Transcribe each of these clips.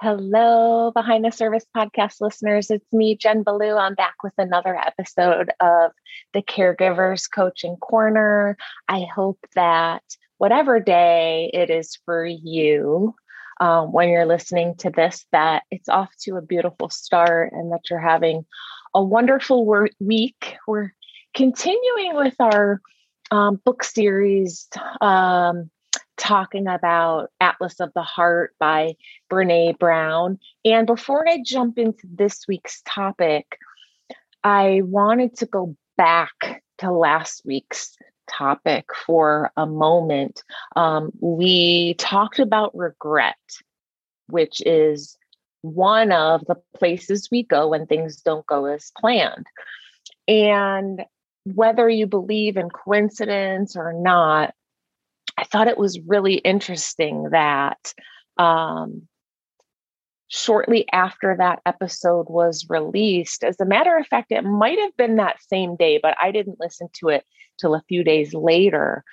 Hello, Behind the Service podcast listeners. It's me, Jen Ballou. I'm back with another episode of the Caregivers Coaching Corner. I hope that whatever day it is for you, when you're listening to this, that it's off to a beautiful start and that you're having a wonderful week. We're continuing with our book series, talking about Atlas of the Heart by Brené Brown. And before I jump into this week's topic, I wanted to go back to last week's topic for a moment. We talked about regret, which is one of the places we go when things don't go as planned. And whether you believe in coincidence or not, I thought it was really interesting that shortly after that episode was released, as a matter of fact, it might have been that same day, but I didn't listen to it till a few days later.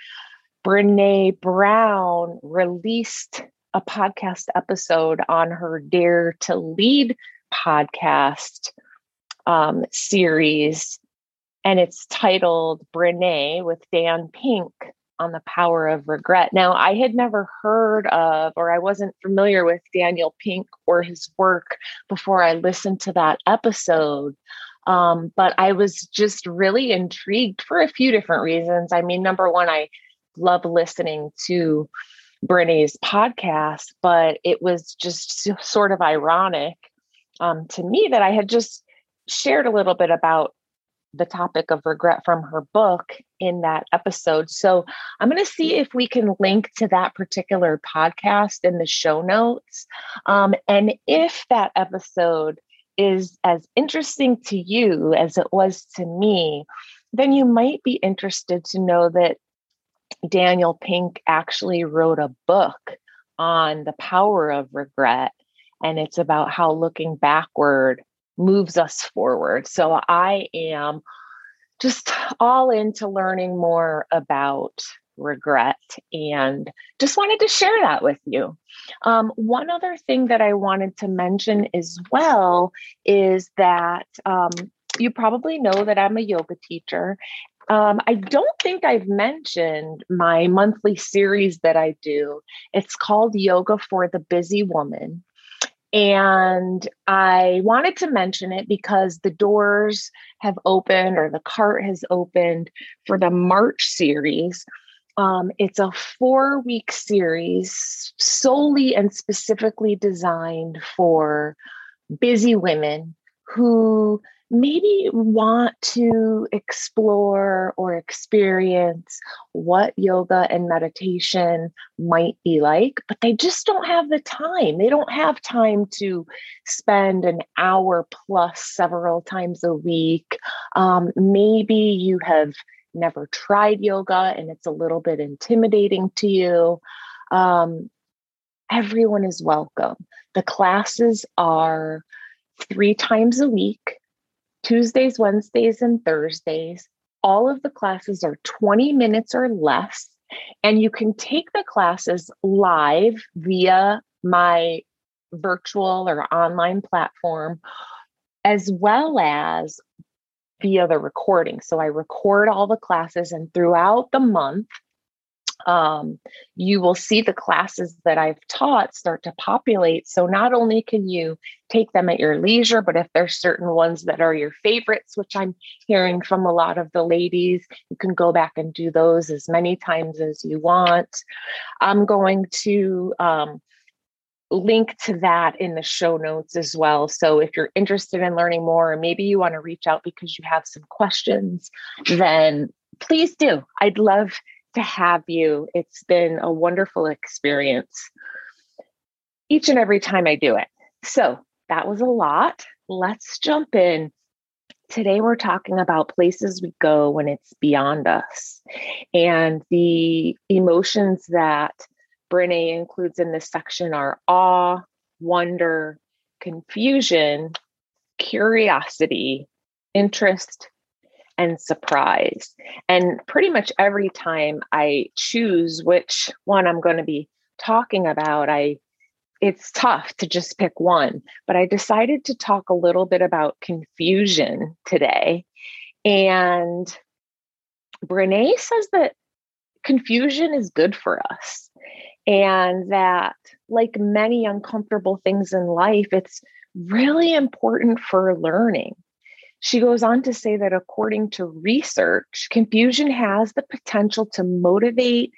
Brené Brown released a podcast episode on her Dare to Lead podcast series, and it's titled Brené with Dan Pink on the Power of Regret. Now, I had never heard of, or I wasn't familiar with Daniel Pink or his work before I listened to that episode. But I was just really intrigued for a few different reasons. I mean, number one, I love listening to Brené's podcast, but it was just sort of ironic to me that I had just shared a little bit about the topic of regret from her book in that episode. So I'm going to see if we can link to that particular podcast in the show notes. And if that episode is as interesting to you as it was to me, then you might be interested to know that Daniel Pink actually wrote a book on the power of regret. And it's about how looking backward moves us forward. So I am just all into learning more about regret and just wanted to share that with you. One other thing that I wanted to mention as well is that you probably know that I'm a yoga teacher. I don't think I've mentioned my monthly series that I do. It's called Yoga for the Busy Woman. And I wanted to mention it because the doors have opened, or the cart has opened, for the March series. It's a 4-week series solely and specifically designed for busy women who maybe want to explore or experience what yoga and meditation might be like, but they just don't have the time. They don't have time to spend an hour plus several times a week. Maybe you have never tried yoga and it's a little bit intimidating to you. Everyone is welcome. The classes are 3 times a week, Tuesdays, Wednesdays, and Thursdays. All of the classes are 20 minutes or less, and you can take the classes live via my virtual or online platform, as well as via the recording. So I record all the classes, and throughout the month, you will see the classes that I've taught start to populate. So not only can you take them at your leisure, but if there's certain ones that are your favorites, which I'm hearing from a lot of the ladies, you can go back and do those as many times as you want. I'm going to link to that in the show notes as well. So if you're interested in learning more, or maybe you want to reach out because you have some questions, then please do. I'd love to have you. It's been a wonderful experience each and every time I do it. So that was a lot. Let's jump in. Today we're talking about places we go when it's beyond us, and the emotions that Brené includes in this section are awe, wonder, confusion, curiosity, interest, and surprise. And pretty much every time I choose which one I'm going to be talking about, I it's tough to just pick one, but I decided to talk a little bit about confusion today. And Brené says that confusion is good for us, and that, like many uncomfortable things in life, it's really important for learning. She goes on to say that according to research, confusion has the potential to motivate,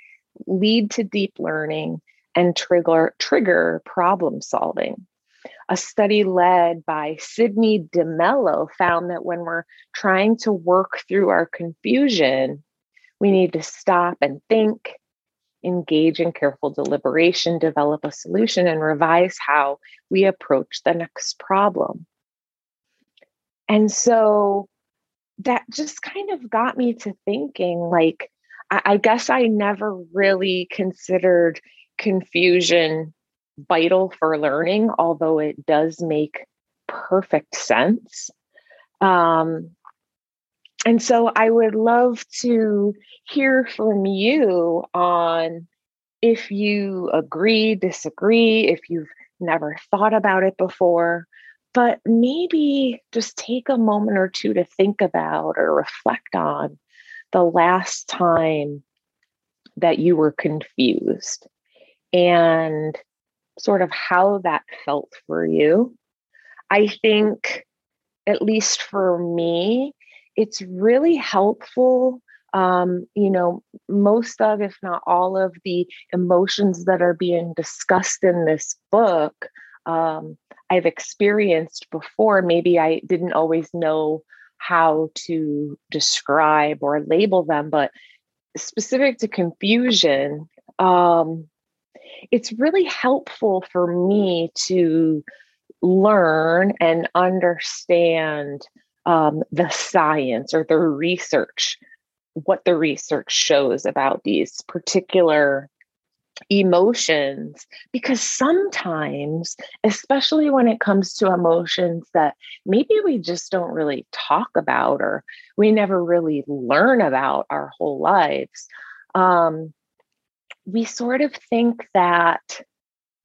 lead to deep learning, and trigger problem solving. A study led by Sidney D'Mello found that when we're trying to work through our confusion, we need to stop and think, engage in careful deliberation, develop a solution, and revise how we approach the next problem. And so that just kind of got me to thinking, like, I guess I never really considered confusion vital for learning, although it does make perfect sense. And so I would love to hear from you on if you agree, disagree, if you've never thought about it before, but maybe just take a moment or two to think about or reflect on the last time that you were confused and sort of how that felt for you. I think, at least for me, it's really helpful. Most of, if not all of, the emotions that are being discussed in this book, I've experienced before. Maybe I didn't always know how to describe or label them, but specific to confusion, it's really helpful for me to learn and understand the science or the research, what the research shows about these particular emotions, because sometimes, especially when it comes to emotions that maybe we just don't really talk about or we never really learn about our whole lives, we sort of think that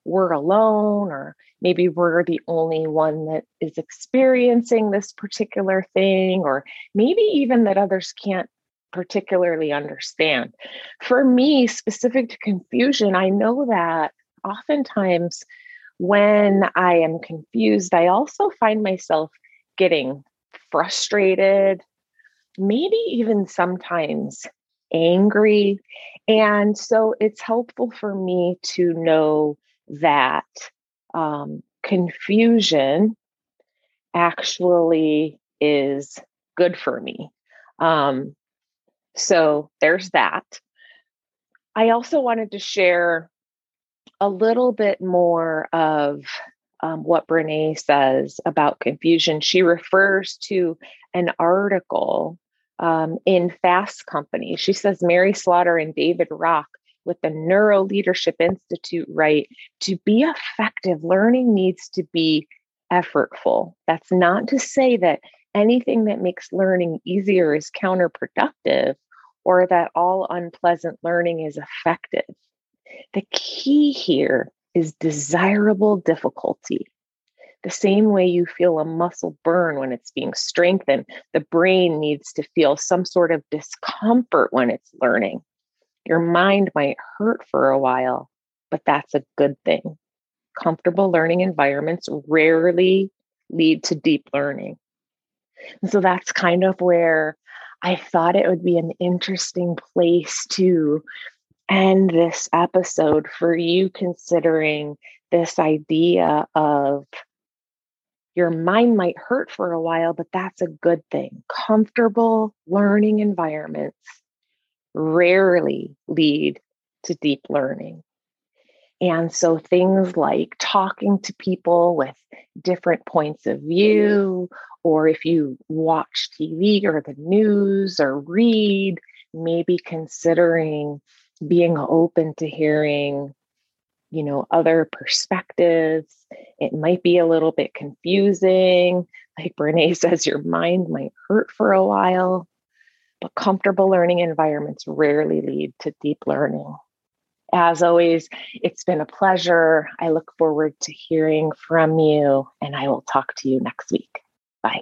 we're alone, or maybe we're the only one that is experiencing this particular thing, or maybe even that others can't particularly understand. For me, specific to confusion, I know that oftentimes when I am confused, I also find myself getting frustrated, maybe even sometimes angry. And so it's helpful for me to know that confusion actually is good for me. So there's that. I also wanted to share a little bit more of what Brené says about confusion. She refers to an article in Fast Company. She says Mary Slaughter and David Rock with the Neuro Leadership Institute write, to be effective, learning needs to be effortful. That's not to say that anything that makes learning easier is counterproductive, or that all unpleasant learning is effective. The key here is desirable difficulty. The same way you feel a muscle burn when it's being strengthened, the brain needs to feel some sort of discomfort when it's learning. Your mind might hurt for a while, but that's a good thing. Comfortable learning environments rarely lead to deep learning. And so that's kind of where I thought it would be an interesting place to end this episode for you, considering this idea of your mind might hurt for a while, but that's a good thing. Comfortable learning environments rarely lead to deep learning. And so things like talking to people with different points of view, or if you watch TV or the news or read, maybe considering being open to hearing, other perspectives. It might be a little bit confusing. Like Brené says, your mind might hurt for a while, but comfortable learning environments rarely lead to deep learning. As always, it's been a pleasure. I look forward to hearing from you, and I will talk to you next week. Bye.